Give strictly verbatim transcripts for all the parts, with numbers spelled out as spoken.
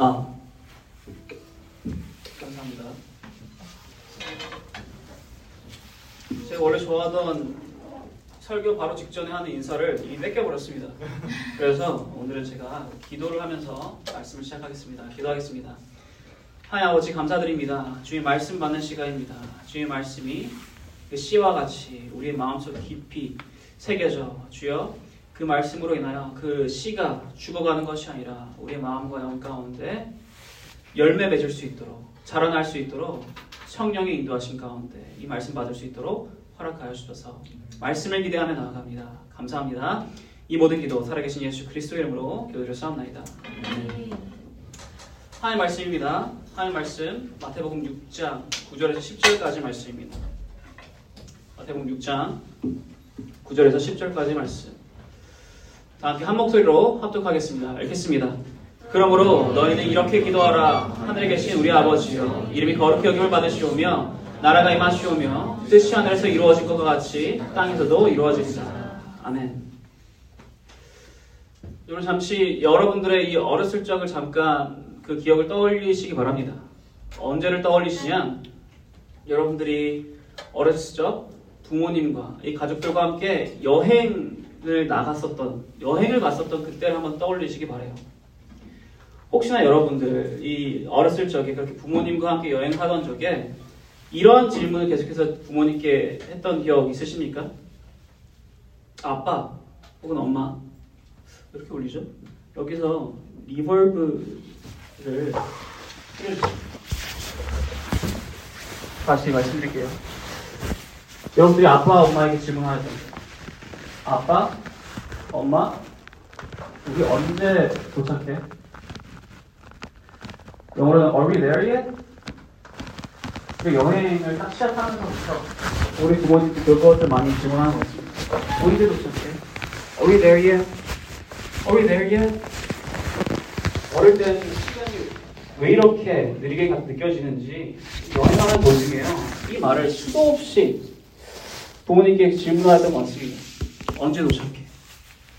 아. 감사합니다. 제가 원래 좋아하던 설교 바로 직전에 하는 인사를 이미 뺏겨버렸습니다. 그래서 오늘은 제가 기도를 하면서 말씀을 시작하겠습니다. 기도하겠습니다. 하나님 아버지 감사드립니다. 주님 말씀 받는 시간입니다. 주님 말씀이 그 씨와 같이 우리의 마음속 깊이 새겨져 주여 그 말씀으로 인하여 그 씨가 죽어가는 것이 아니라 우리의 마음과 영 가운데 열매 맺을 수 있도록 자라날 수 있도록 성령의 인도하신 가운데 이 말씀 받을 수 있도록 허락하여 주셔서 말씀을 기대하며 나아갑니다. 감사합니다. 이 모든 기도 살아계신 예수 그리스도의 이름으로 기도드렸사옵나이다. 하나님의 말씀입니다. 하나님의 말씀 마태복음 육 장 구 절에서 십 절까지 말씀입니다. 마태복음 육 장 구 절에서 십 절까지 말씀 다 함께 한 목소리로 합독하겠습니다. 읽겠습니다. 그러므로 너희는 이렇게 기도하라. 하늘에 계신 우리 아버지여 이름이 거룩히 여김을 받으시오며 나라가 임하시오며 뜻이 하늘에서 이루어진 것과 같이 땅에서도 이루어지리라. 아멘. 오늘 잠시 여러분들의 이 어렸을 적을 잠깐 그 기억을 떠올리시기 바랍니다. 언제를 떠올리시냐? 여러분들이 어렸을 적 부모님과 이 가족들과 함께 여행을 나갔었던 여행을 갔었던 그때를 한번 떠올리시기 바래요. 혹시나 여러분들 이 어렸을 적에 그렇게 부모님과 함께 여행하던 적에 이런 질문을 계속해서 부모님께 했던 기억 있으십니까? 아빠 혹은 엄마 이렇게 올리죠? 여기서 리벌브를 다시 말씀드릴게요. 여러분들이 아빠와 엄마에게 질문하였던 아빠, 엄마 우리 언제 도착해? 영어로는 Are we there yet? 그 여행을 딱 시작하는 것부터 우리 부모님께 그것을 많이 질문하는 것 같습니다. 언제 도착해? Are we there yet? Are we there yet? 어릴 때는 시간이 왜 이렇게 느리게 느껴지는지 여행하는 도중에요. 이 말을 수도 없이 부모님께 질문하던 것 같습니다. 언제 도착해?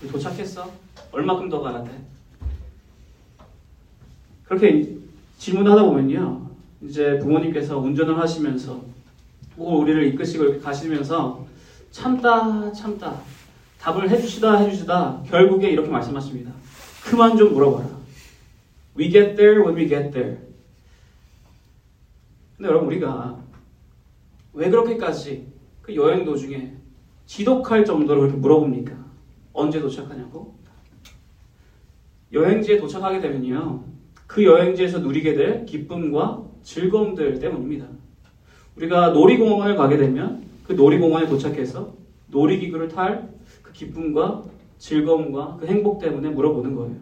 우리 도착했어? 얼마큼 더 가야 돼? 그렇게 질문하다 보면요. 이제 부모님께서 운전을 하시면서 혹은 우리를 이끄시고 이렇게 가시면서 참다 참다 답을 해주시다 해주시다 결국에 이렇게 말씀하십니다. 그만 좀 물어봐라. We get there when we get there. 근데 여러분 우리가 왜 그렇게까지 그 여행 도중에 지독할 정도로 이렇게 물어봅니까? 언제 도착하냐고? 여행지에 도착하게 되면요. 그 여행지에서 누리게 될 기쁨과 즐거움들 때문입니다. 우리가 놀이공원을 가게 되면 그 놀이공원에 도착해서 놀이기구를 탈 그 기쁨과 즐거움과 그 행복 때문에 물어보는 거예요.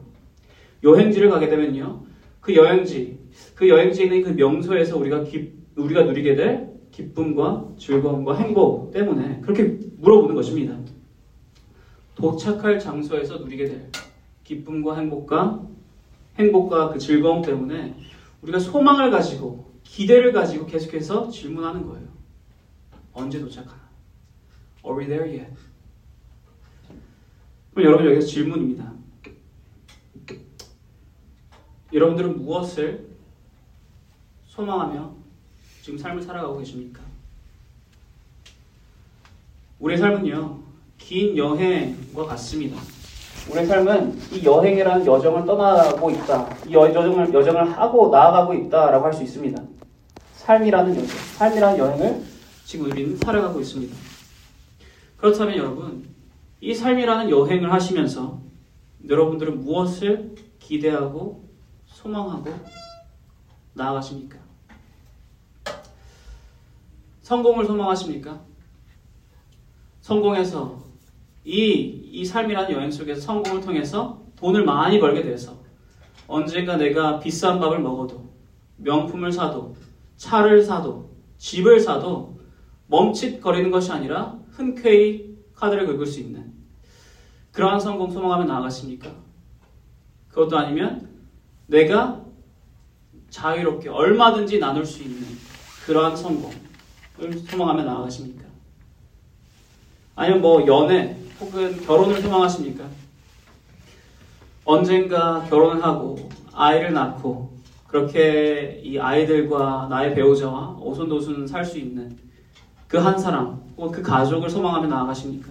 여행지를 가게 되면요. 그 여행지, 그 여행지에 있는 그 명소에서 우리가, 기, 우리가 누리게 될 기쁨과 즐거움과 행복 때문에 그렇게 물어보는 것입니다. 도착할 장소에서 누리게 될 기쁨과 행복과 행복과 그 즐거움 때문에 우리가 소망을 가지고 기대를 가지고 계속해서 질문하는 거예요. 언제 도착하나? Are we there yet? 그럼 여러분 여기서 질문입니다. 여러분들은 무엇을 소망하며 지금 삶을 살아가고 계십니까? 우리의 삶은요. 긴 여행과 같습니다. 우리의 삶은 이 여행이라는 여정을 떠나고 있다. 이 여정을, 여정을 하고 나아가고 있다라고 할 수 있습니다. 삶이라는 여정, 삶이라는 여행을 지금 우리는 살아가고 있습니다. 그렇다면 여러분, 이 삶이라는 여행을 하시면서 여러분들은 무엇을 기대하고 소망하고 나아가십니까? 성공을 소망하십니까? 성공해서 이, 이 삶이라는 여행 속에서 성공을 통해서 돈을 많이 벌게 돼서 언젠가 내가 비싼 밥을 먹어도 명품을 사도 차를 사도 집을 사도 멈칫거리는 것이 아니라 흔쾌히 카드를 긁을 수 있는 그러한 성공 소망하며 나아가십니까? 그것도 아니면 내가 자유롭게 얼마든지 나눌 수 있는 그러한 성공을 소망하며 나아가십니까? 아니면 뭐 연애 혹은 결혼을 소망하십니까? 언젠가 결혼을 하고 아이를 낳고 그렇게 이 아이들과 나의 배우자와 오손도손 살 수 있는 그 한 사람, 혹은 그 가족을 소망하며 나아가십니까?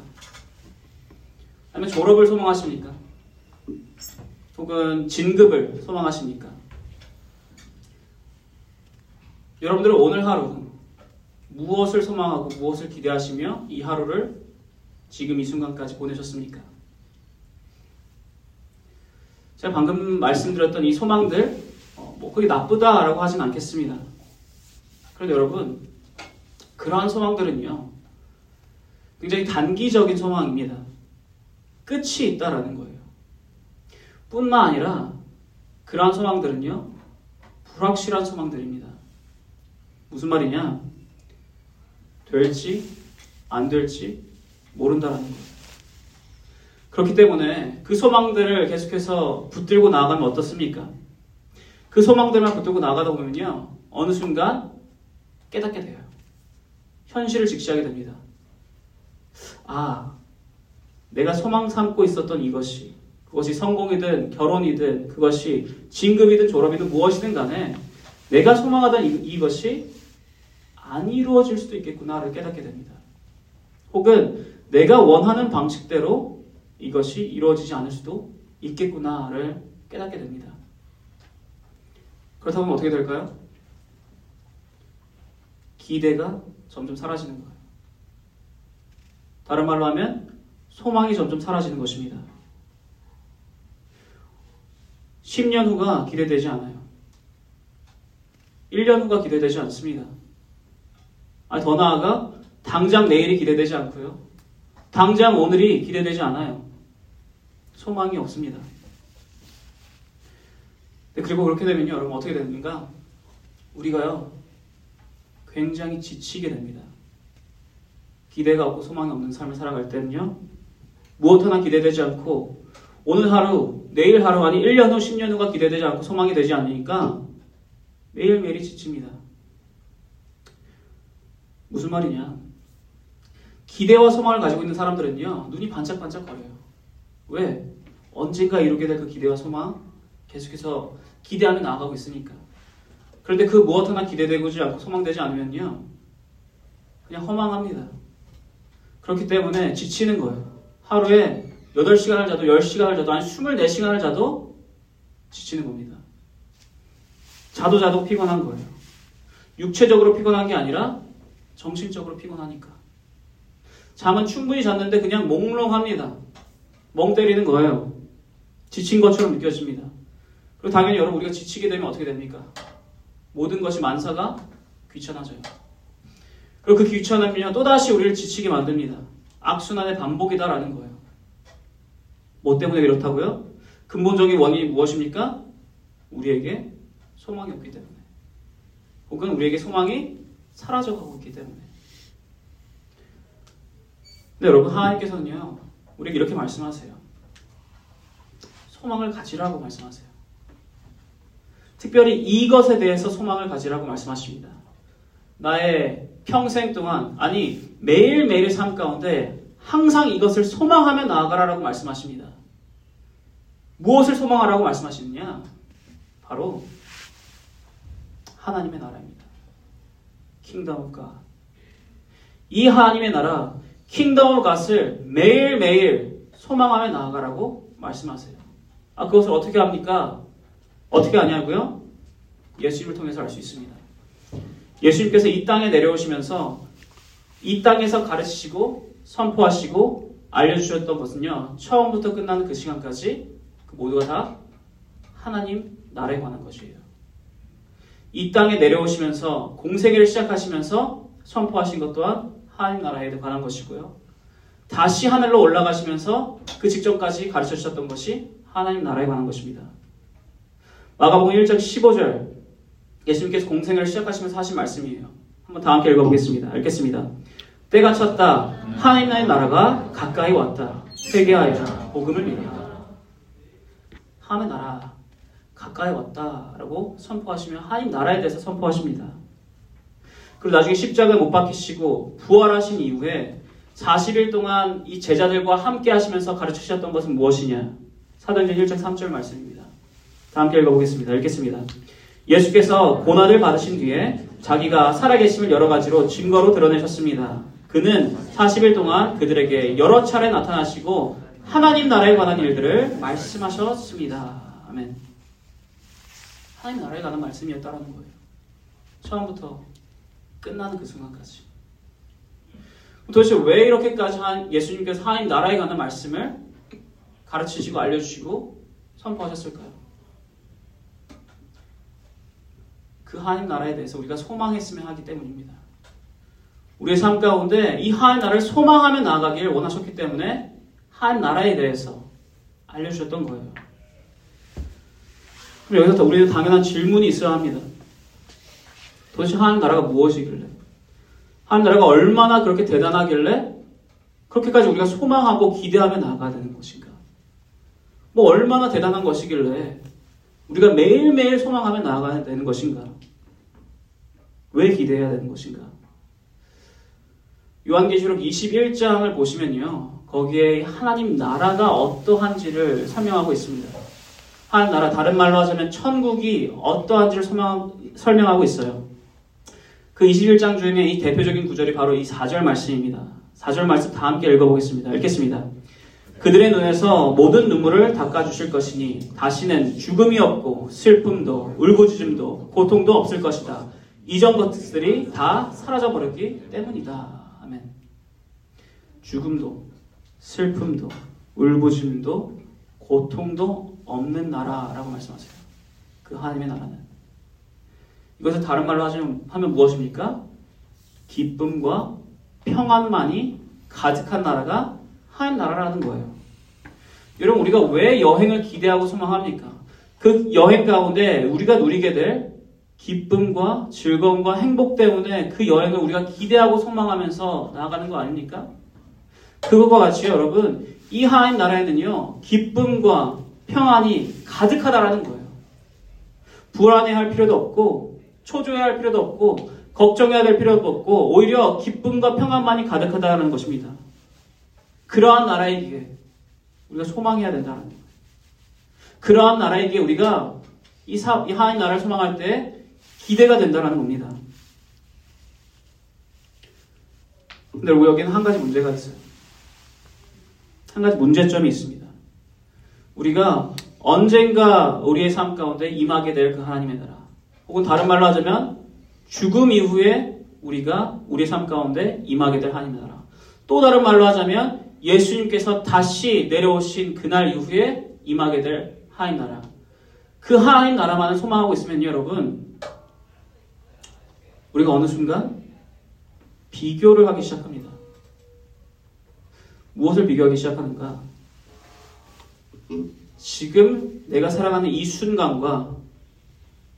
아니면 졸업을 소망하십니까? 혹은 진급을 소망하십니까? 여러분들은 오늘 하루 무엇을 소망하고 무엇을 기대하시며 이 하루를 지금 이 순간까지 보내셨습니까? 제가 방금 말씀드렸던 이 소망들, 뭐 그게 나쁘다라고 하진 않겠습니다. 그런데 여러분, 그러한 소망들은요 굉장히 단기적인 소망입니다. 끝이 있다라는 거예요. 뿐만 아니라 그러한 소망들은요 불확실한 소망들입니다. 무슨 말이냐? 될지 안 될지 모른다라는 거예요. 그렇기 때문에 그 소망들을 계속해서 붙들고 나아가면 어떻습니까? 그 소망들만 붙들고 나가다 보면요 어느 순간 깨닫게 돼요. 현실을 직시하게 됩니다. 아, 내가 소망 삼고 있었던 이것이, 그것이 성공이든 결혼이든 그것이 진급이든 졸업이든 무엇이든 간에 내가 소망하던 이, 이것이 안 이루어질 수도 있겠구나를 깨닫게 됩니다. 혹은 내가 원하는 방식대로 이것이 이루어지지 않을 수도 있겠구나를 깨닫게 됩니다. 그렇다면 어떻게 될까요? 기대가 점점 사라지는 거예요. 다른 말로 하면 소망이 점점 사라지는 것입니다. 십 년 후가 기대되지 않아요. 일 년 후가 기대되지 않습니다. 아니, 더 나아가 당장 내일이 기대되지 않고요. 당장 오늘이 기대되지 않아요. 소망이 없습니다. 그리고 그렇게 되면요, 여러분 어떻게 됩니까? 우리가요, 굉장히 지치게 됩니다. 기대가 없고 소망이 없는 삶을 살아갈 때는요, 무엇 하나 기대되지 않고, 오늘 하루, 내일 하루, 아니 일 년 후, 십 년 후가 기대되지 않고 소망이 되지 않으니까 매일매일이 지칩니다. 무슨 말이냐? 기대와 소망을 가지고 있는 사람들은요, 눈이 반짝반짝거려요. 왜? 언젠가 이루게 될 그 기대와 소망, 계속해서 기대하며 나아가고 있으니까. 그런데 그 무엇 하나 기대되지 않고 소망되지 않으면요 그냥 허망합니다. 그렇기 때문에 지치는 거예요. 하루에 여덟 시간을 자도 열 시간을 자도 아니 스물네 시간을 자도 지치는 겁니다. 자도 자도 피곤한 거예요. 육체적으로 피곤한 게 아니라 정신적으로 피곤하니까. 잠은 충분히 잤는데 그냥 몽롱합니다. 멍 때리는 거예요. 지친 것처럼 느껴집니다. 그리고 당연히 여러분 우리가 지치게 되면 어떻게 됩니까? 모든 것이 만사가 귀찮아져요. 그리고 그 귀찮음이요 또다시 우리를 지치게 만듭니다. 악순환의 반복이다라는 거예요. 뭐 때문에 이렇다고요? 근본적인 원인이 무엇입니까? 우리에게 소망이 없기 때문에. 혹은 우리에게 소망이 사라져가고 있기 때문에. 근데 여러분 하나님께서는요 우리에게 이렇게 말씀하세요. 소망을 가지라고 말씀하세요. 특별히 이것에 대해서 소망을 가지라고 말씀하십니다. 나의 평생 동안, 아니 매일매일의 삶 가운데 항상 이것을 소망하며 나아가라라고 말씀하십니다. 무엇을 소망하라고 말씀하시느냐? 바로 하나님의 나라입니다. 킹덤 오브 갓. 이 하나님의 나라, 킹덤 오브 갓을 매일매일 소망하며 나아가라고 말씀하세요. 아, 그것을 어떻게 합니까? 어떻게 아냐고요? 예수님을 통해서 알 수 있습니다. 예수님께서 이 땅에 내려오시면서 이 땅에서 가르치시고 선포하시고 알려주셨던 것은요 처음부터 끝나는 그 시간까지 그 모두가 다 하나님 나라에 관한 것이에요. 이 땅에 내려오시면서 공생애를 시작하시면서 선포하신 것 또한 하나님 나라에 관한 것이고요. 다시 하늘로 올라가시면서 그 직전까지 가르쳐주셨던 것이 하나님 나라에 관한 것입니다. 마가복음 일 장 십오 절 예수님께서 공생을 시작하시면서 하신 말씀이에요. 한번 다 함께 읽어보겠습니다. 읽겠습니다. 때가 찼다. 하나님의 나라가 가까이 왔다. 회개하여라. 복음을 믿어라. 하나님의 나라 가까이 왔다라고 선포하시며 하나님 나라에 대해서 선포하십니다. 그리고 나중에 십자가에 못 박히시고 부활하신 이후에 사십 일 동안 이 제자들과 함께 하시면서 가르치셨던 것은 무엇이냐? 사도행전 일 장 삼 절 말씀입니다. 다 함께 읽어보겠습니다. 읽겠습니다. 예수께서 고난을 받으신 뒤에 자기가 살아계심을 여러 가지로 증거로 드러내셨습니다. 그는 사십 일 동안 그들에게 여러 차례 나타나시고 하나님 나라에 관한 일들을 말씀하셨습니다. 아멘. 하나님 나라에 관한 말씀이었다라는 거예요. 처음부터 끝나는 그 순간까지. 도대체 왜 이렇게까지 한 예수님께서 하나님 나라에 관한 말씀을 가르치시고 알려주시고 선포하셨을까요? 그 하나님 나라에 대해서 우리가 소망했으면 하기 때문입니다. 우리의 삶 가운데 이 하나님 나라를 소망하며 나아가길 원하셨기 때문에 하나님 나라에 대해서 알려주셨던 거예요. 그럼 여기서 우리는 당연한 질문이 있어야 합니다. 도대체 하나님 나라가 무엇이길래? 하나님 나라가 얼마나 그렇게 대단하길래 그렇게까지 우리가 소망하고 기대하며 나아가야 되는 것인가? 뭐 얼마나 대단한 것이길래 우리가 매일매일 소망하며 나아가야 되는 것인가? 왜 기대해야 되는 것인가? 요한계시록 이십일 장을 보시면요. 거기에 하나님 나라가 어떠한지를 설명하고 있습니다. 하나님 나라, 다른 말로 하자면 천국이 어떠한지를 설명하고 있어요. 그 이십일 장 중에 이 대표적인 구절이 바로 이 사 절 말씀입니다. 사 절 말씀 다 함께 읽어보겠습니다. 읽겠습니다. 그들의 눈에서 모든 눈물을 닦아주실 것이니 다시는 죽음이 없고 슬픔도 울부짖음도 고통도 없을 것이다. 이전 것들이 다 사라져버렸기 때문이다. 아멘. 죽음도 슬픔도 울부짖음도 고통도 없는 나라라고 말씀하세요. 그 하나님의 나라는. 이것을 다른 말로 하면 무엇입니까? 기쁨과 평안만이 가득한 나라가 하나님 나라라는 거예요. 여러분, 우리가 왜 여행을 기대하고 소망합니까? 그 여행 가운데 우리가 누리게 될 기쁨과 즐거움과 행복 때문에 그 여행을 우리가 기대하고 소망하면서 나아가는 거 아닙니까? 그것과 같이 여러분, 이 하나님 나라에는요, 기쁨과 평안이 가득하다라는 거예요. 불안해할 필요도 없고, 초조해할 필요도 없고, 걱정해야 될 필요도 없고, 오히려 기쁨과 평안만이 가득하다라는 것입니다. 그러한 나라이기에 우리가 소망해야 된다는 거예요. 그러한 나라이기에 우리가 이, 사, 이 하나님 나라를 소망할 때 기대가 된다는 겁니다. 근데 여기에는 한 가지 문제가 있어요. 한 가지 문제점이 있습니다. 우리가 언젠가 우리의 삶 가운데 임하게 될 그 하나님의 나라, 혹은 다른 말로 하자면 죽음 이후에 우리가 우리의 삶 가운데 임하게 될 하나님의 나라, 또 다른 말로 하자면 예수님께서 다시 내려오신 그날 이후에 임하게 될 하나님 나라. 그 하나님 나라만을 소망하고 있으면 여러분, 우리가 어느 순간 비교를 하기 시작합니다. 무엇을 비교하기 시작하는가? 지금 내가 살아가는 이 순간과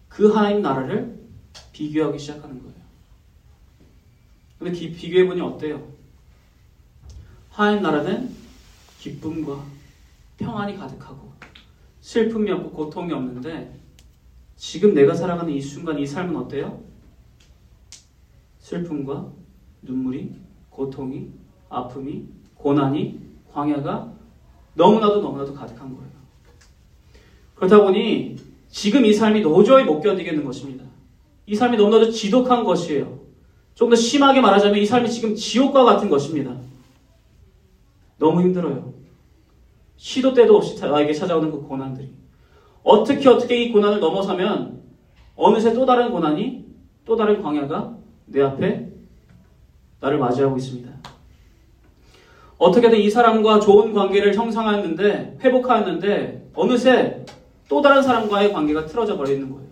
그 하나님 나라를 비교하기 시작하는 거예요. 근데 비교해보니 어때요? 하나님 나라는 기쁨과 평안이 가득하고 슬픔이 없고 고통이 없는데, 지금 내가 살아가는 이 순간, 이 삶은 어때요? 슬픔과 눈물이, 고통이, 아픔이, 고난이, 광야가 너무나도 너무나도 가득한 거예요. 그렇다 보니 지금 이 삶이 도저히 못 견디겠는 것입니다. 이 삶이 너무나도 지독한 것이에요. 좀 더 심하게 말하자면 이 삶이 지금 지옥과 같은 것입니다. 너무 힘들어요. 시도 때도 없이 나에게 찾아오는 그 고난들이. 어떻게 어떻게 이 고난을 넘어서면 어느새 또 다른 고난이, 또 다른 광야가 내 앞에 나를 맞이하고 있습니다. 어떻게든 이 사람과 좋은 관계를 형성하였는데, 회복하였는데 어느새 또 다른 사람과의 관계가 틀어져 버리는 거예요.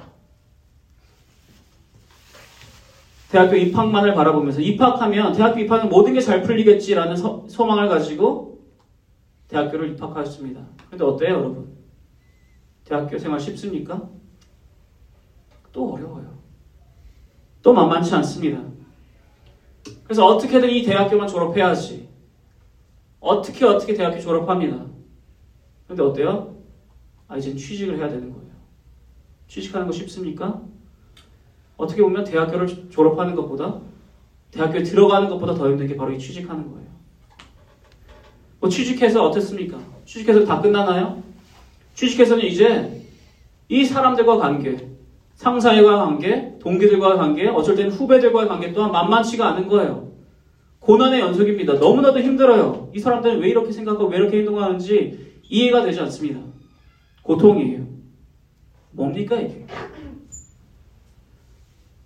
대학교 입학만을 바라보면서, 입학하면, 대학교 입학은 모든 게 잘 풀리겠지라는 서, 소망을 가지고 대학교를 입학하였습니다. 그런데 어때요, 여러분? 대학교 생활 쉽습니까? 또 어려워요. 또 만만치 않습니다. 그래서 어떻게든 이 대학교만 졸업해야지. 어떻게 어떻게 대학교 졸업합니다. 그런데 어때요? 아, 이젠 취직을 해야 되는 거예요. 취직하는 거 쉽습니까? 어떻게 보면 대학교를 졸업하는 것보다, 대학교에 들어가는 것보다 더 힘든 게 바로 이 취직하는 거예요. 뭐 취직해서 어떻습니까? 취직해서 다 끝나나요? 취직해서는 이제 이 사람들과 관계, 상사들과 관계, 동기들과 관계, 어쩔 때는 후배들과의 관계 또한 만만치가 않은 거예요. 고난의 연속입니다. 너무나도 힘들어요. 이 사람들은 왜 이렇게 생각하고 왜 이렇게 행동하는지 이해가 되지 않습니다. 고통이에요. 뭡니까 이게?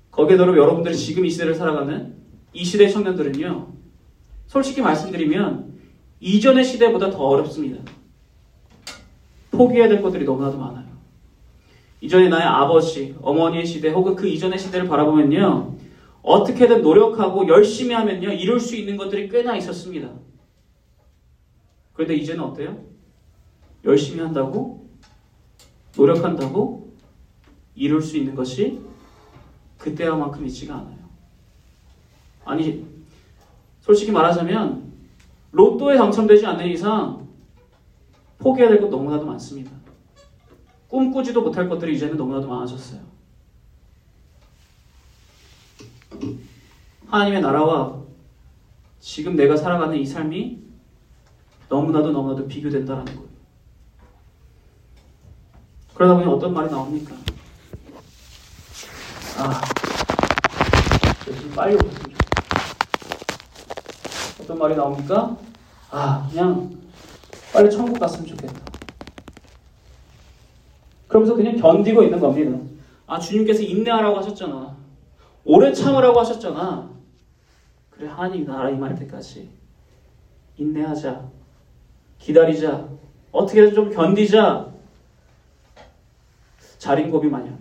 거기에 더러 여러분들이 지금 이 시대를 살아가는 이 시대의 청년들은요, 솔직히 말씀드리면 이전의 시대보다 더 어렵습니다. 포기해야 될 것들이 너무나도 많아요. 이전에 나의 아버지, 어머니의 시대 혹은 그 이전의 시대를 바라보면요, 어떻게든 노력하고 열심히 하면요 이룰 수 있는 것들이 꽤나 있었습니다. 그런데 이제는 어때요? 열심히 한다고, 노력한다고 이룰 수 있는 것이 그때와만큼 있지가 않아요. 아니, 솔직히 말하자면 로또에 당첨되지 않는 이상 포기해야 될 것 너무나도 많습니다. 꿈꾸지도 못할 것들이 이제는 너무나도 많아졌어요. 하나님의 나라와 지금 내가 살아가는 이 삶이 너무나도 너무나도 비교된다라는 거예요. 그러다 보니 어떤 말이 나옵니까? 아, 요즘 빨리 오겠습니다. 어떤 말이 나옵니까? 아, 그냥 빨리 천국 갔으면 좋겠다. 그러면서 그냥 견디고 있는 겁니다. 아, 주님께서 인내하라고 하셨잖아. 오래 참으라고 하셨잖아. 그래, 하나님 나라 임할 때까지 인내하자. 기다리자. 어떻게든 좀 견디자. 자린고비 마냥.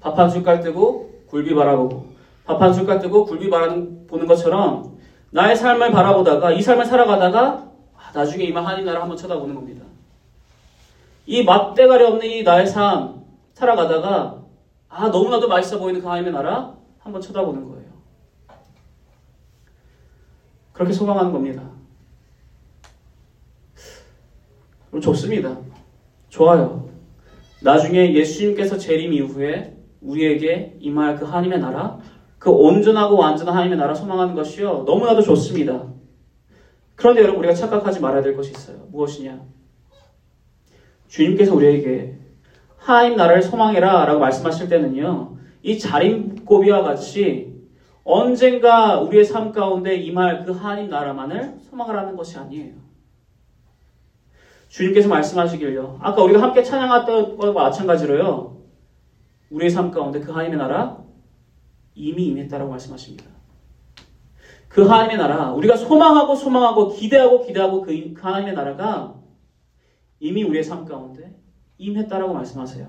밥 한 숟갈 뜨고 굴비 바라보고, 밥 한 숟갈 뜨고 굴비 바라보는 것처럼 나의 삶을 바라보다가, 이 삶을 살아가다가 나중에 임할 하나님 나라 한번 쳐다보는 겁니다. 이 맛대가리 없는 이 나의 삶 살아가다가, 아, 너무나도 맛있어 보이는 그 하나님의 나라 한번 쳐다보는 거예요. 그렇게 소망하는 겁니다. 그럼 좋습니다. 좋아요. 나중에 예수님께서 재림 이후에 우리에게 임할 그 하나님의 나라, 그 온전하고 완전한 하나님의 나라 소망하는 것이요, 너무나도 좋습니다. 그런데 여러분, 우리가 착각하지 말아야 될 것이 있어요. 무엇이냐? 주님께서 우리에게 하나님 나라를 소망해라 라고 말씀하실 때는요, 이 자린고비와 같이 언젠가 우리의 삶 가운데 임할 그 하나님 나라만을 소망하라는 것이 아니에요. 주님께서 말씀하시길요, 아까 우리가 함께 찬양했던 것과 마찬가지로요, 우리의 삶 가운데 그 하나님의 나라 이미 임했다라고 말씀하십니다. 그 하나님의 나라, 우리가 소망하고 소망하고 기대하고 기대하고 그 하나님의 나라가 이미 우리의 삶 가운데 임했다라고 말씀하세요.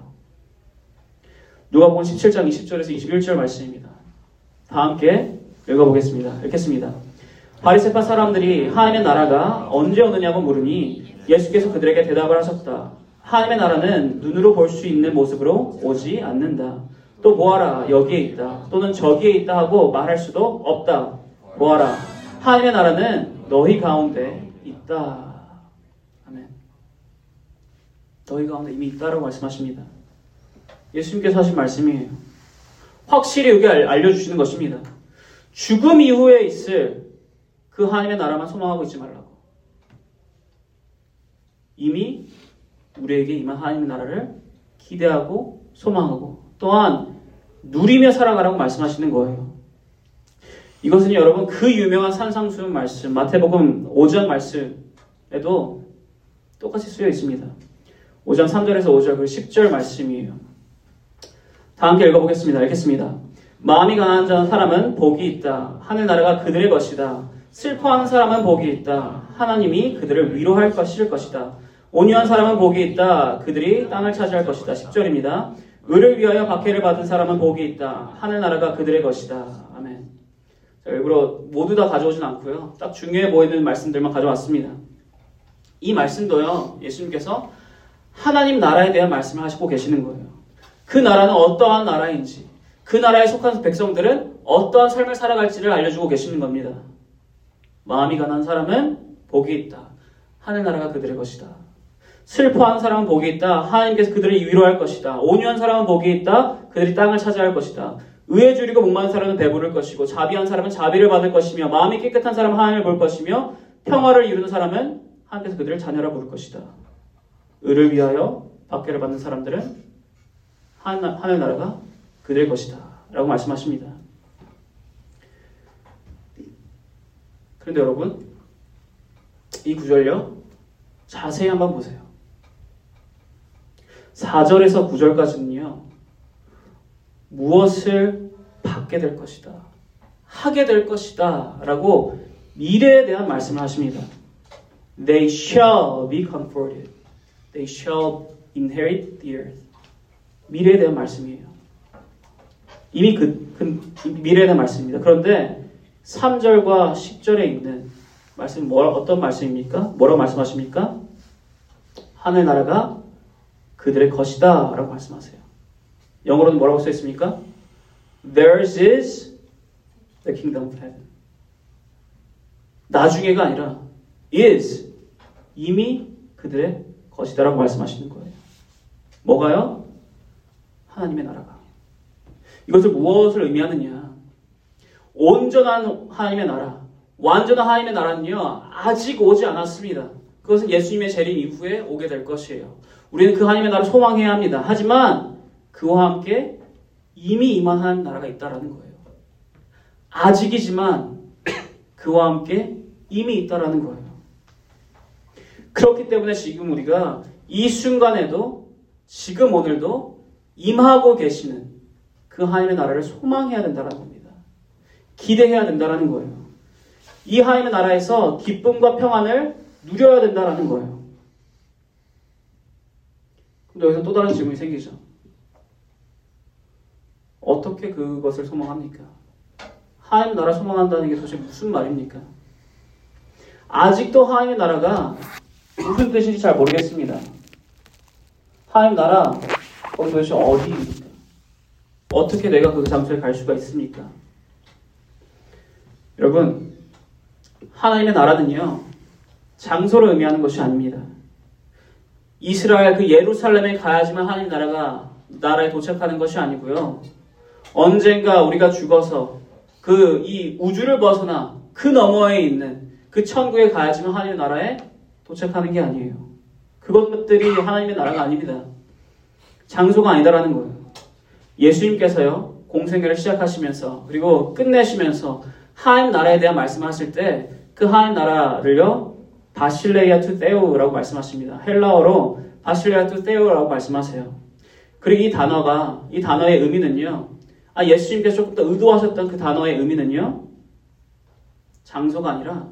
누가복음 십칠 장 이십 절에서 이십일 절 말씀입니다. 다 함께 읽어보겠습니다. 읽겠습니다. 바리새파 사람들이 하나님의 나라가 언제 오느냐고 물으니 예수께서 그들에게 대답을 하셨다. 하나님의 나라는 눈으로 볼 수 있는 모습으로 오지 않는다. 또 보아라, 여기에 있다. 또는 저기에 있다 하고 말할 수도 없다. 보아라, 하나님의 나라는 너희 가운데 있다. 너희 가운데 이미 있다라고 말씀하십니다. 예수님께서 하신 말씀이에요. 확실히 여기 알려주시는 것입니다. 죽음 이후에 있을 그 하나님의 나라만 소망하고 있지 말라고. 이미 우리에게 임한 하나님의 나라를 기대하고 소망하고 또한 누리며 살아가라고 말씀하시는 거예요. 이것은 여러분, 그 유명한 산상수훈 말씀, 마태복음 오 장 말씀에도 똑같이 쓰여 있습니다. 오 장 삼 절에서 오 절, 그리고 십 절 말씀이에요. 다 함께 읽어보겠습니다. 읽겠습니다. 마음이 강한 자 사람은 복이 있다. 하늘나라가 그들의 것이다. 슬퍼하는 사람은 복이 있다. 하나님이 그들을 위로할 것일 것이다. 온유한 사람은 복이 있다. 그들이 땅을 차지할 것이다. 십 절입니다. 의를 위하여 박해를 받은 사람은 복이 있다. 하늘나라가 그들의 것이다. 아멘. 자, 일부러 모두 다 가져오진 않고요, 딱 중요해 보이는 말씀들만 가져왔습니다. 이 말씀도요, 예수님께서 하나님 나라에 대한 말씀을 하시고 계시는 거예요. 그 나라는 어떠한 나라인지, 그 나라에 속한 백성들은 어떠한 삶을 살아갈지를 알려주고 계시는 겁니다. 마음이 가난 사람은 복이 있다. 하늘나라가 그들의 것이다. 슬퍼하는 사람은 복이 있다. 하나님께서 그들을 위로할 것이다. 온유한 사람은 복이 있다. 그들이 땅을 차지할 것이다. 의에 줄이고 목마른 사람은 배부를 것이고, 자비한 사람은 자비를 받을 것이며, 마음이 깨끗한 사람은 하나님을 볼 것이며, 평화를 이루는 사람은 하나님께서 그들을 자녀라 부를 것이다. 의를 위하여 박해를 받는 사람들은 하나님의 나라가 그들의 것이다 라고 말씀하십니다. 그런데 여러분, 이 구절요 자세히 한번 보세요. 사 절에서 구 절까지는요 무엇을 받게 될 것이다, 하게 될 것이다 라고 미래에 대한 말씀을 하십니다. They shall be comforted. They shall inherit the earth. 미래에 대한 말씀이에요. 이미 그, 그 미래에 대한 말씀입니다. 그런데 삼 절과 십 절에 있는 말씀은 뭐, 어떤 말씀입니까? 뭐라고 말씀하십니까? 하늘 나라가 그들의 것이다 라고 말씀하세요. 영어로는 뭐라고 써 있습니까? Theirs is the kingdom of heaven. 나중에가 아니라 is, 이미 그들의 것이다 라고 말씀하시는 거예요. 뭐가요? 하나님의 나라가. 이것을 무엇을 의미하느냐? 온전한 하나님의 나라, 완전한 하나님의 나라는요 아직 오지 않았습니다. 그것은 예수님의 재림 이후에 오게 될 것이에요. 우리는 그 하나님의 나라를 소망해야 합니다. 하지만 그와 함께 이미 임한한 나라가 있다라는 거예요. 아직이지만 그와 함께 이미 있다라는 거예요. 그렇기 때문에 지금 우리가 이 순간에도, 지금 오늘도 임하고 계시는 그 하나님의 나라를 소망해야 된다라는 겁니다. 기대해야 된다라는 거예요. 이 하나님의 나라에서 기쁨과 평안을 누려야 된다라는 거예요. 근데 여기서 또 다른 질문이 생기죠. 어떻게 그것을 소망합니까? 하나님의 나라 소망한다는 게 도대체 무슨 말입니까? 아직도 하나님의 나라가 무슨 뜻인지 잘 모르겠습니다. 하나님 나라, 거기 도대체 어디입니까? 어떻게 내가 그 장소에 갈 수가 있습니까? 여러분, 하나님의 나라는요 장소를 의미하는 것이 아닙니다. 이스라엘 그 예루살렘에 가야지만 하나님 나라가 나라에 도착하는 것이 아니고요, 언젠가 우리가 죽어서 그 이 우주를 벗어나 그 너머에 있는 그 천국에 가야지만 하나님의 나라에 도착하는 게 아니에요. 그것들이 하나님의 나라가 아닙니다. 장소가 아니다라는 거예요. 예수님께서요 공생애를 시작하시면서 그리고 끝내시면서 하나님 나라에 대한 말씀하실 때 그 하나님 나라를요 바실레이아 투 테오라고 말씀하십니다. 헬라어로 바실레이아 투 테오라고 말씀하세요. 그리고 이 단어가, 이 단어의 의미는요, 아 예수님께서 조금 더 의도하셨던 그 단어의 의미는요 장소가 아니라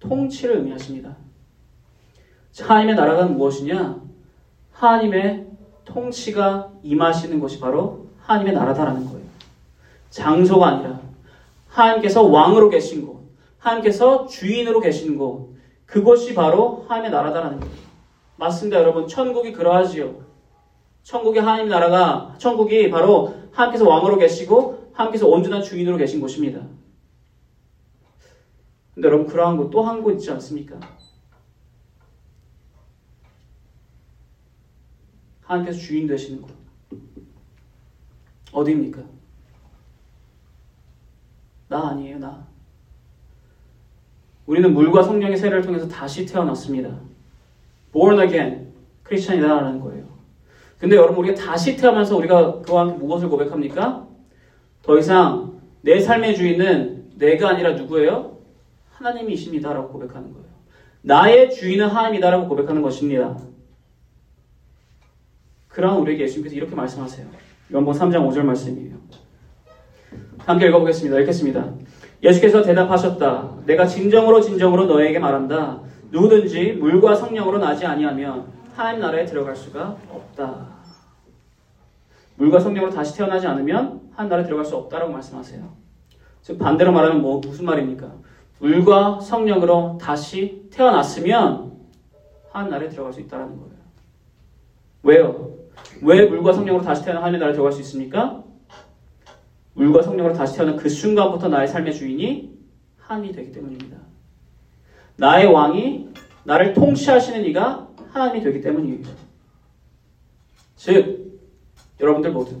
통치를 의미하십니다. 하나님의 나라가 무엇이냐? 하나님의 통치가 임하시는 것이 바로 하나님의 나라다라는 거예요. 장소가 아니라 하나님께서 왕으로 계신 곳, 하나님께서 주인으로 계신 곳, 그곳이 바로 하나님의 나라다라는 거예요. 맞습니다, 여러분. 천국이 그러하지요. 천국이 하나님 나라가, 천국이 바로 하나님께서 왕으로 계시고 하나님께서 온전한 주인으로 계신 곳입니다. 근데 여러분, 그러한 곳 또 한 곳 있지 않습니까? 하나님께서 주인 되시는 곳. 어디입니까? 나 아니에요, 나. 우리는 물과 성령의 세례를 통해서 다시 태어났습니다. Born again, 크리스찬이다라는 거예요. 근데 여러분, 우리가 다시 태어나면서 우리가 그와 함께 무엇을 고백합니까? 더 이상 내 삶의 주인은 내가 아니라 누구예요? 하나님이십니다 라고 고백하는 거예요. 나의 주인은 하나님이다 라고 고백하는 것입니다. 그러한 우리에게 예수님께서 이렇게 말씀하세요. 요한복음 삼 장 오 절 말씀이에요. 함께 읽어보겠습니다. 읽겠습니다. 예수께서 대답하셨다. 내가 진정으로 진정으로 너에게 말한다. 누구든지 물과 성령으로 나지 아니하면 하나님 나라에 들어갈 수가 없다. 물과 성령으로 다시 태어나지 않으면 하나님 나라에 들어갈 수 없다라고 말씀하세요. 즉 반대로 말하면 뭐 무슨 말입니까? 물과 성령으로 다시 태어났으면 하나님 나라에 들어갈 수 있다라는 거예요. 왜요? 왜 물과 성령으로 다시 태어나 하나님 나라에 들어갈 수 있습니까? 물과 성령으로 다시 태어난 그 순간부터 나의 삶의 주인이 하나님이 되기 때문입니다. 나의 왕이, 나를 통치하시는 이가 하나님이 되기 때문이에요. 즉 여러분들 모두,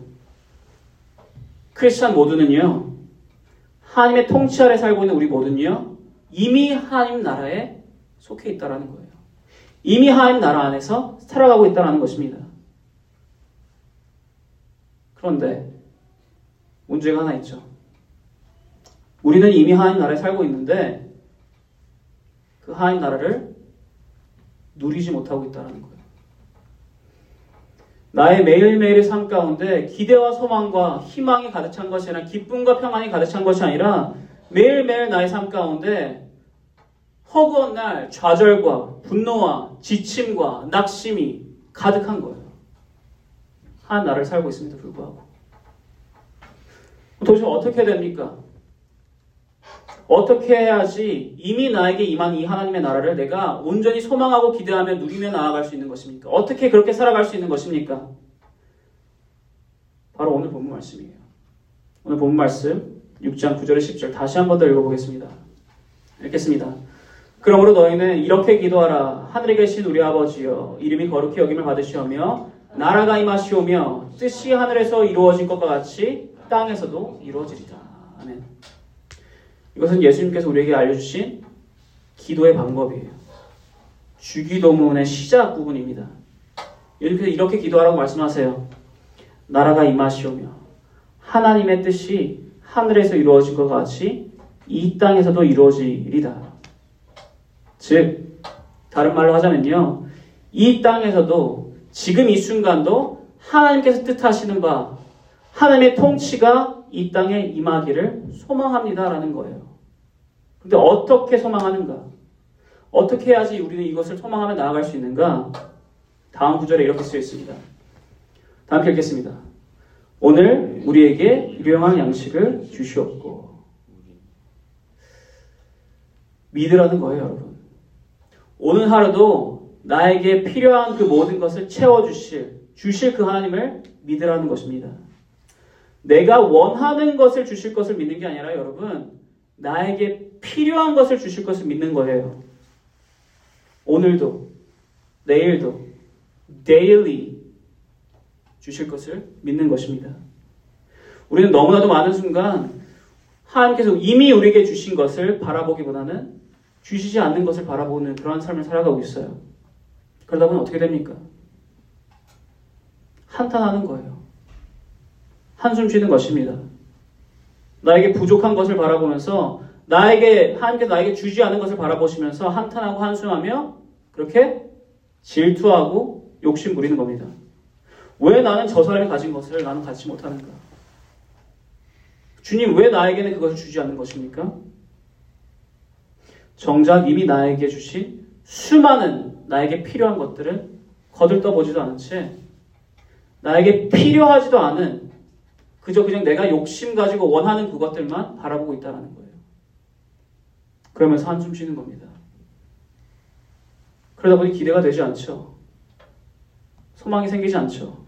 크리스찬 모두는요 하나님의 통치 아래 살고 있는 우리 모두는요 이미 하나님 나라에 속해 있다라는 거예요. 이미 하나님 나라 안에서 살아가고 있다는 것입니다. 그런데 문제가 하나 있죠. 우리는 이미 하나님 나라에 살고 있는데 그 하나님 나라를 누리지 못하고 있다는 거예요. 나의 매일매일의 삶 가운데 기대와 소망과 희망이 가득 찬 것이 아니라 기쁨과 평안이 가득 찬 것이 아니라 매일매일 나의 삶 가운데 허구한 날 좌절과 분노와 지침과 낙심이 가득한 거예요. 한 나라를 살고 있음에도 불구하고. 도대체 어떻게 됩니까? 어떻게 해야지 이미 나에게 임한 이 하나님의 나라를 내가 온전히 소망하고 기대하며 누리며 나아갈 수 있는 것입니까? 어떻게 그렇게 살아갈 수 있는 것입니까? 바로 오늘 본문 말씀이에요. 오늘 본문 말씀 육 장 구 절에 십 절 다시 한 번 더 읽어보겠습니다. 읽겠습니다. 그러므로 너희는 이렇게 기도하라. 하늘에 계신 우리 아버지여, 이름이 거룩히 여김을 받으시오며 나라가 임하시오며 뜻이 하늘에서 이루어진 것과 같이 땅에서도 이루어지리다. 아멘. 이것은 예수님께서 우리에게 알려주신 기도의 방법이에요. 주기도문의 시작 부분입니다. 이렇게, 이렇게 기도하라고 말씀하세요. 나라가 임하시오며 하나님의 뜻이 하늘에서 이루어진 것과 같이 이 땅에서도 이루어지리다. 즉, 다른 말로 하자면요, 이 땅에서도 지금 이 순간도 하나님께서 뜻하시는 바 하나님의 통치가 이 땅에 임하기를 소망합니다라는 거예요. 근데 어떻게 소망하는가? 어떻게 해야지 우리는 이것을 소망하며 나아갈 수 있는가? 다음 구절에 이렇게 쓰여 있습니다. 다 함께 읽겠습니다. 오늘 우리에게 일용할 양식을 주시옵고. 믿으라는 거예요, 여러분. 오늘 하루도 나에게 필요한 그 모든 것을 채워주실, 주실 그 하나님을 믿으라는 것입니다. 내가 원하는 것을 주실 것을 믿는 게 아니라 여러분, 나에게 필요한 것을 주실 것을 믿는 거예요. 오늘도, 내일도, daily 주실 것을 믿는 것입니다. 우리는 너무나도 많은 순간 하나님께서 이미 우리에게 주신 것을 바라보기보다는 주시지 않는 것을 바라보는 그러한 삶을 살아가고 있어요. 그러다 보면 어떻게 됩니까? 한탄하는 거예요. 한숨 쉬는 것입니다. 나에게 부족한 것을 바라보면서, 나에게, 하나님께서 나에게 주지 않은 것을 바라보시면서 한탄하고 한숨하며 그렇게 질투하고 욕심 부리는 겁니다. 왜 나는 저 사람이 가진 것을 나는 갖지 못하는가? 주님, 왜 나에게는 그것을 주지 않는 것입니까? 정작 이미 나에게 주신 수많은 나에게 필요한 것들을 거들떠보지도 않은 채 나에게 필요하지도 않은 그저 그냥 내가 욕심 가지고 원하는 그것들만 바라보고 있다는 거예요. 그러면서 한숨 쉬는 겁니다. 그러다 보니 기대가 되지 않죠. 소망이 생기지 않죠.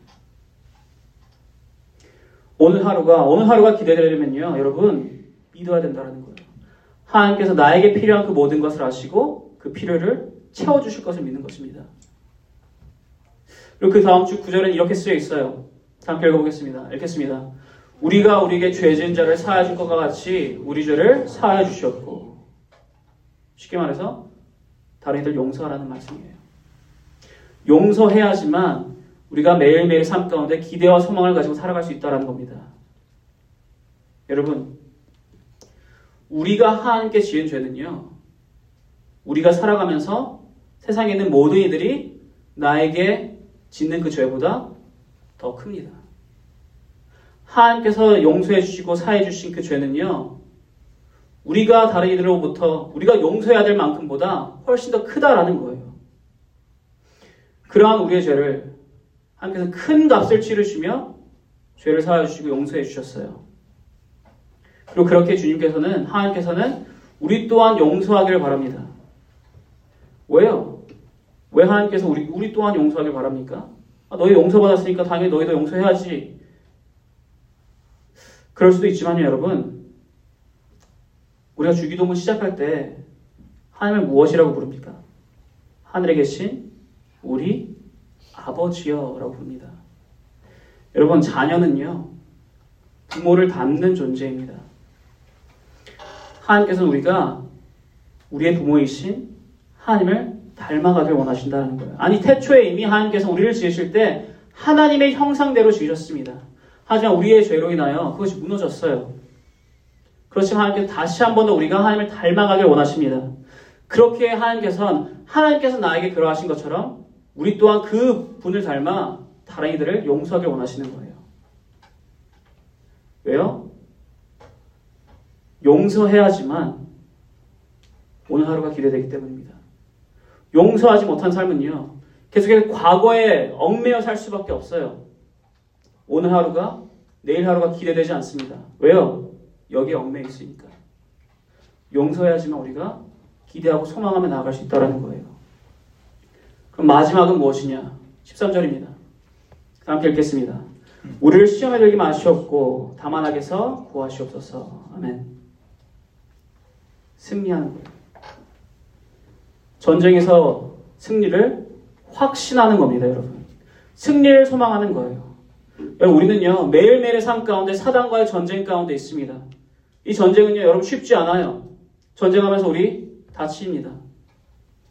오늘 하루가, 오늘 하루가 기대되려면요, 여러분, 믿어야 된다는 거예요. 하나님께서 나에게 필요한 그 모든 것을 아시고 그 필요를 채워주실 것을 믿는 것입니다. 그리고 그 다음 주 구 절에는 이렇게 쓰여 있어요. 함께 읽어보겠습니다. 읽겠습니다. 우리가 우리에게 죄진 자를 사하여 줄 것과 같이 우리 죄를 사하여 주셨고. 쉽게 말해서 다른 이들 용서하라는 말씀이에요. 용서해야지만 우리가 매일매일 삶 가운데 기대와 소망을 가지고 살아갈 수 있다는 겁니다. 여러분, 우리가 하나님께 지은 죄는요, 우리가 살아가면서 세상에 있는 모든 이들이 나에게 짓는 그 죄보다 더 큽니다. 하나님께서 용서해 주시고 사해 주신 그 죄는요, 우리가 다른 이들로부터 우리가 용서해야 될 만큼보다 훨씬 더 크다라는 거예요. 그러한 우리의 죄를 하나님께서 큰 값을 치르시며 죄를 사해 주시고 용서해 주셨어요. 그리고 그렇게 주님께서는, 하나님께서는 우리 또한 용서하기를 바랍니다. 왜요? 왜 하나님께서 우리, 우리 또한 용서하길 바랍니까? 너희 용서받았으니까 당연히 너희도 용서해야지. 그럴 수도 있지만요, 여러분, 우리가 주기도문 시작할 때 하나님을 무엇이라고 부릅니까? 하늘에 계신 우리 아버지여 라고 부릅니다. 여러분, 자녀는요, 부모를 닮는 존재입니다. 하나님께서는 우리가 우리의 부모이신 하나님을 닮아가길 원하신다는 거예요. 아니 태초에 이미 하나님께서 우리를 지으실 때 하나님의 형상대로 지으셨습니다. 하지만 우리의 죄로 인하여 그것이 무너졌어요. 그렇지만 하나님께서 다시 한 번 더 우리가 하나님을 닮아가길 원하십니다. 그렇게 하나님께서는 하나님께서 나에게 그러하신 것처럼 우리 또한 그 분을 닮아 다른 이들을 용서하길 원하시는 거예요. 왜요? 용서해야지만 오늘 하루가 기대되기 때문입니다. 용서하지 못한 삶은요, 계속해서 과거에 얽매여 살 수밖에 없어요. 오늘 하루가, 내일 하루가 기대되지 않습니다. 왜요? 여기에 얽매여 있으니까. 용서해야지만 우리가 기대하고 소망하며 나아갈 수 있다는 거예요. 그럼 마지막은 무엇이냐? 십삼 절입니다. 함께 읽겠습니다. 우리를 시험에 들게 마시옵고 다만 악에서 구하시옵소서. 아멘. 승리하는 거예요. 전쟁에서 승리를 확신하는 겁니다, 여러분. 승리를 소망하는 거예요. 여러분, 우리는요, 매일매일의 삶 가운데 사단과의 전쟁 가운데 있습니다. 이 전쟁은요, 여러분 쉽지 않아요. 전쟁하면서 우리 다칩니다.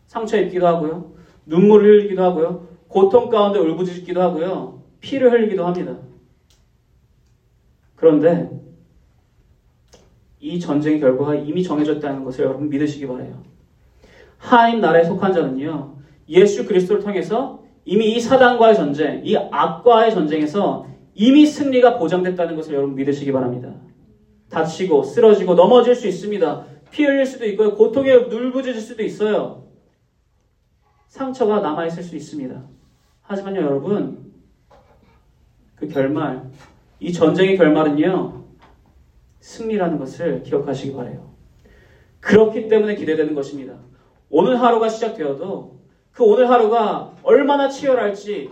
상처 입기도 하고요, 눈물을 흘리기도 하고요, 고통 가운데 울부짖기도 하고요, 피를 흘리기도 합니다. 그런데 이 전쟁의 결과가 이미 정해졌다는 것을 여러분 믿으시기 바라요. 하나님 나라에 속한 자는요, 예수 그리스도를 통해서 이미 이 사단과의 전쟁, 이 악과의 전쟁에서 이미 승리가 보장됐다는 것을 여러분 믿으시기 바랍니다. 다치고 쓰러지고 넘어질 수 있습니다. 피 흘릴 수도 있고요, 고통에 눌부짖을 수도 있어요. 상처가 남아있을 수 있습니다. 하지만요, 여러분, 그 결말, 이 전쟁의 결말은요, 승리라는 것을 기억하시기 바라요. 그렇기 때문에 기대되는 것입니다. 오늘 하루가 시작되어도 그 오늘 하루가 얼마나 치열할지,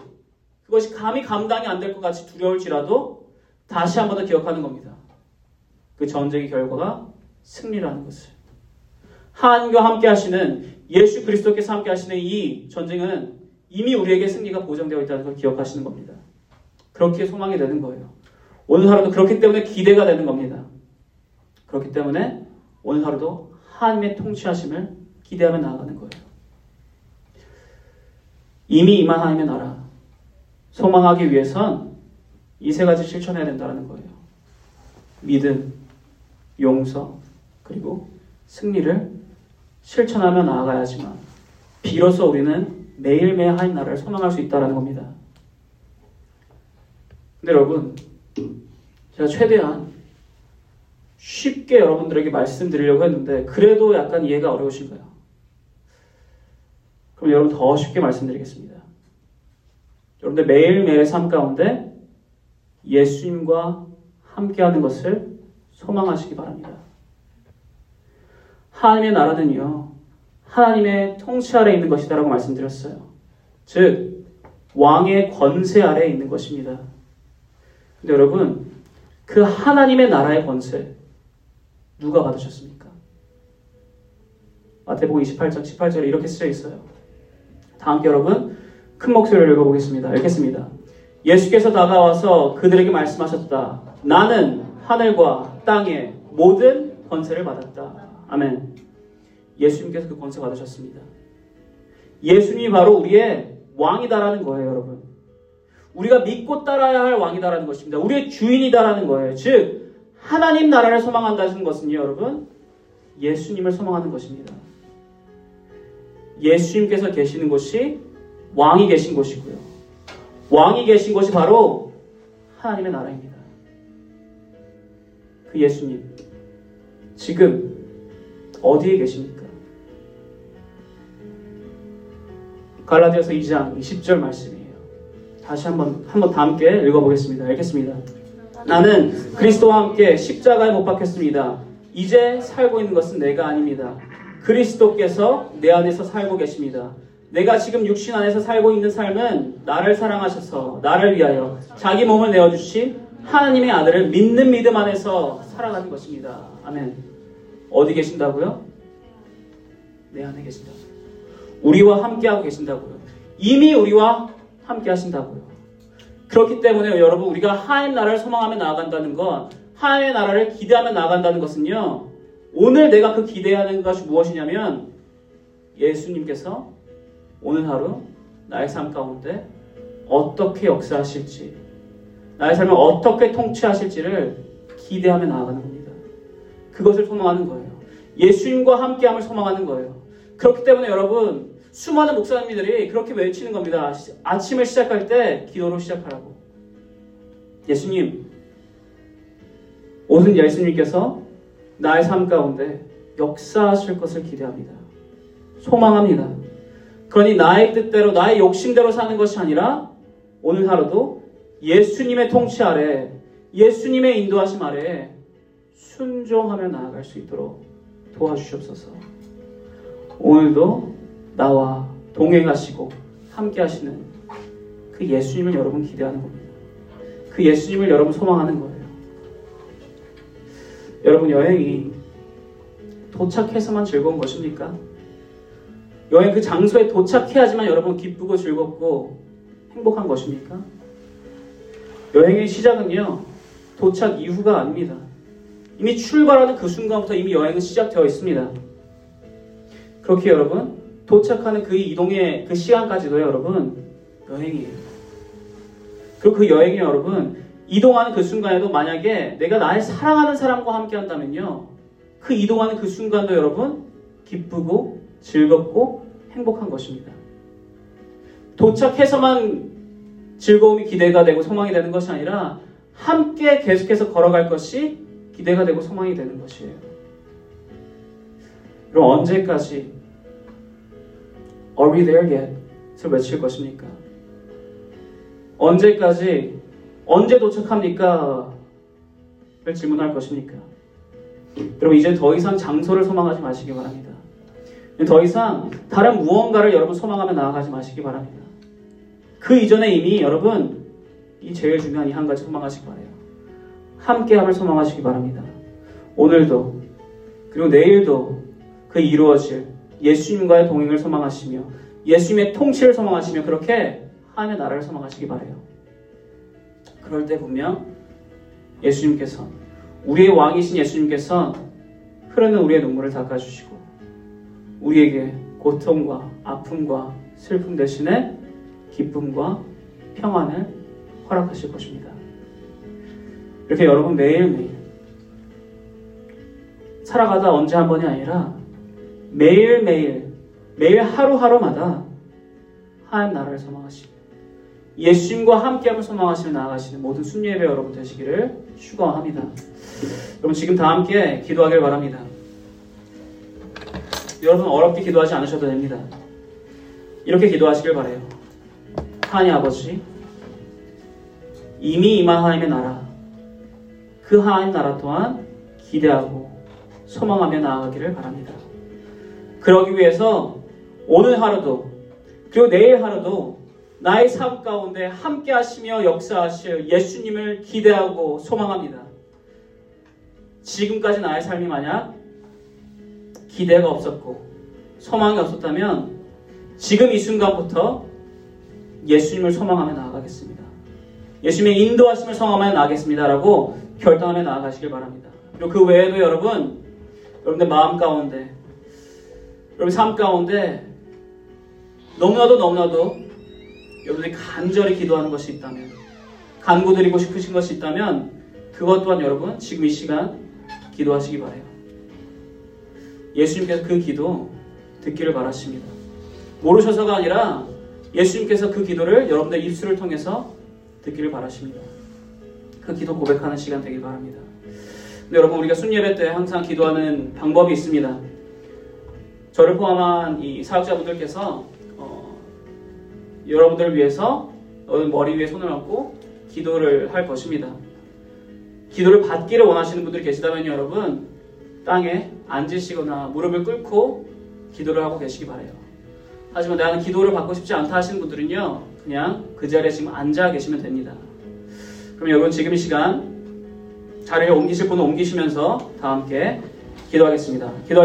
그것이 감히 감당이 안 될 것 같이 두려울지라도 다시 한 번 더 기억하는 겁니다. 그 전쟁의 결과가 승리라는 것을. 하나님과 함께 하시는, 예수 그리스도께서 함께 하시는 이 전쟁은 이미 우리에게 승리가 보장되어 있다는 걸 기억하시는 겁니다. 그렇게 소망이 되는 거예요. 오늘 하루도 그렇기 때문에 기대가 되는 겁니다. 그렇기 때문에 오늘 하루도 하나님의 통치하심을 기대하며 나아가는 거예요. 이미 임한 하나님의 나라, 소망하기 위해선 이 세 가지 실천해야 된다는 거예요. 믿음, 용서, 그리고 승리를 실천하며 나아가야지만 비로소 우리는 매일매일 하나님 나라를 소망할 수 있다는 겁니다. 근데 여러분, 제가 최대한 쉽게 여러분들에게 말씀드리려고 했는데 그래도 약간 이해가 어려우신가요? 그럼 여러분 더 쉽게 말씀드리겠습니다. 여러분들 매일매일의 삶 가운데 예수님과 함께하는 것을 소망하시기 바랍니다. 하나님의 나라는요, 하나님의 통치 아래에 있는 것이다라고 말씀드렸어요. 즉, 왕의 권세 아래에 있는 것입니다. 근데 여러분, 그 하나님의 나라의 권세 누가 받으셨습니까? 마태복음 이십팔 장 십팔 절에 이렇게 쓰여 있어요. 다 함께 여러분 큰 목소리로 읽어보겠습니다. 읽겠습니다. 예수께서 다가와서 그들에게 말씀하셨다. 나는 하늘과 땅의 모든 권세를 받았다. 아멘. 예수님께서 그 권세 받으셨습니다. 예수님이 바로 우리의 왕이다라는 거예요, 여러분. 우리가 믿고 따라야 할 왕이다라는 것입니다. 우리의 주인이다라는 거예요. 즉, 하나님 나라를 소망한다는 것은요, 여러분, 예수님을 소망하는 것입니다. 예수님께서 계시는 곳이 왕이 계신 곳이고요. 왕이 계신 곳이 바로 하나님의 나라입니다. 그 예수님, 지금 어디에 계십니까? 갈라디아서 이 장 이십 절 말씀이 다시 한번 한번 다 함께 읽어보겠습니다. 알겠습니다. 나는 그리스도와 함께 십자가에 못 박혔습니다. 이제 살고 있는 것은 내가 아닙니다. 그리스도께서 내 안에서 살고 계십니다. 내가 지금 육신 안에서 살고 있는 삶은 나를 사랑하셔서 나를 위하여 자기 몸을 내어주신 하나님의 아들을 믿는 믿음 안에서 살아가는 것입니다. 아멘. 어디 계신다고요? 내 안에 계신다고요. 우리와 함께하고 계신다고요. 이미 우리와 함께 하신다고요. 그렇기 때문에 여러분, 우리가 하나님 나라를 소망하며 나아간다는 것, 하나님의 나라를 기대하며 나아간다는 것은요, 오늘 내가 그 기대하는 것이 무엇이냐면 예수님께서 오늘 하루 나의 삶 가운데 어떻게 역사하실지, 나의 삶을 어떻게 통치하실지를 기대하며 나아가는 겁니다. 그것을 소망하는 거예요. 예수님과 함께함을 소망하는 거예요. 그렇기 때문에 여러분, 수많은 목사님들이 그렇게 외치는 겁니다. 아침을 시작할 때 기도로 시작하라고. 예수님, 오늘 예수님께서 나의 삶 가운데 역사하실 것을 기대합니다. 소망합니다. 그러니 나의 뜻대로, 나의 욕심대로 사는 것이 아니라 오늘 하루도 예수님의 통치 아래, 예수님의 인도하심 아래 순종하며 나아갈 수 있도록 도와주시옵소서. 오늘도 나와 동행하시고 함께하시는 그 예수님을 여러분 기대하는 겁니다. 그 예수님을 여러분 소망하는 거예요. 여러분, 여행이 도착해서만 즐거운 것입니까? 여행 그 장소에 도착해야지만 여러분 기쁘고 즐겁고 행복한 것입니까? 여행의 시작은요, 도착 이후가 아닙니다. 이미 출발하는 그 순간부터 이미 여행은 시작되어 있습니다. 그렇게 여러분, 도착하는 그 이동의 그 시간까지도 여러분 여행이에요. 그리고 그 여행이 여러분, 이동하는 그 순간에도 만약에 내가 나의 사랑하는 사람과 함께 한다면요, 그 이동하는 그 순간도 여러분 기쁘고 즐겁고 행복한 것입니다. 도착해서만 즐거움이 기대가 되고 소망이 되는 것이 아니라 함께 계속해서 걸어갈 것이 기대가 되고 소망이 되는 것이에요. 그럼 언제까지 Are we there yet?을 외칠 것입니까? 언제까지, 언제 도착합니까? 를 질문할 것입니까? 여러분, 이제 더 이상 장소를 소망하지 마시기 바랍니다. 더 이상 다른 무언가를 여러분 소망하며 나아가지 마시기 바랍니다. 그 이전에 이미 여러분, 이 제일 중요한 이 한 가지 소망하시기 바래요. 함께함을 소망하시기 바랍니다. 오늘도 그리고 내일도 그 이루어질 예수님과의 동행을 소망하시며 예수님의 통치를 소망하시며 그렇게 하나님의 나라를 소망하시기 바래요. 그럴 때 분명 예수님께서, 우리의 왕이신 예수님께서 흐르는 우리의 눈물을 닦아주시고 우리에게 고통과 아픔과 슬픔 대신에 기쁨과 평안을 허락하실 것입니다. 이렇게 여러분 매일매일 살아가다 언제 한 번이 아니라 매일매일, 매일 하루하루마다 하나님 나라를 소망하시고 예수님과 함께함을 소망하시며 나아가시는 모든 순례배 여러분 되시기를 축원합니다. 여러분, 지금 다 함께 기도하길 바랍니다. 여러분, 어렵게 기도하지 않으셔도 됩니다. 이렇게 기도하시길 바래요. 하나님 아버지, 이미 임한 하나님의 나라, 그 하나님 나라 또한 기대하고 소망하며 나아가기를 바랍니다. 그러기 위해서 오늘 하루도 그리고 내일 하루도 나의 삶 가운데 함께 하시며 역사하실 예수님을 기대하고 소망합니다. 지금까지 나의 삶이 만약 기대가 없었고 소망이 없었다면 지금 이 순간부터 예수님을 소망하며 나아가겠습니다. 예수님의 인도하심을 소망하며 나아가겠습니다 라고 결단하며 나아가시길 바랍니다. 그리고 그 외에도 여러분, 여러분의 마음 가운데, 여러분의 삶 가운데 너무나도 너무나도 여러분이 간절히 기도하는 것이 있다면, 간구드리고 싶으신 것이 있다면 그것 또한 여러분 지금 이 시간 기도하시기 바래요. 예수님께서 그 기도 듣기를 바라십니다. 모르셔서가 아니라 예수님께서 그 기도를 여러분의 입술을 통해서 듣기를 바라십니다. 그 기도 고백하는 시간 되길 바랍니다. 근데 여러분, 우리가 순례배 때 항상 기도하는 방법이 있습니다. 저를 포함한 이 사역자분들께서 어, 여러분들을 위해서 머리 위에 손을 얹고 기도를 할 것입니다. 기도를 받기를 원하시는 분들이 계시다면 여러분, 땅에 앉으시거나 무릎을 꿇고 기도를 하고 계시기 바래요. 하지만 나는 기도를 받고 싶지 않다 하시는 분들은요, 그냥 그 자리에 지금 앉아 계시면 됩니다. 그럼 여러분, 지금 이 시간 자리를 옮기실 분은 옮기시면서 다 함께 기도하겠습니다. 기도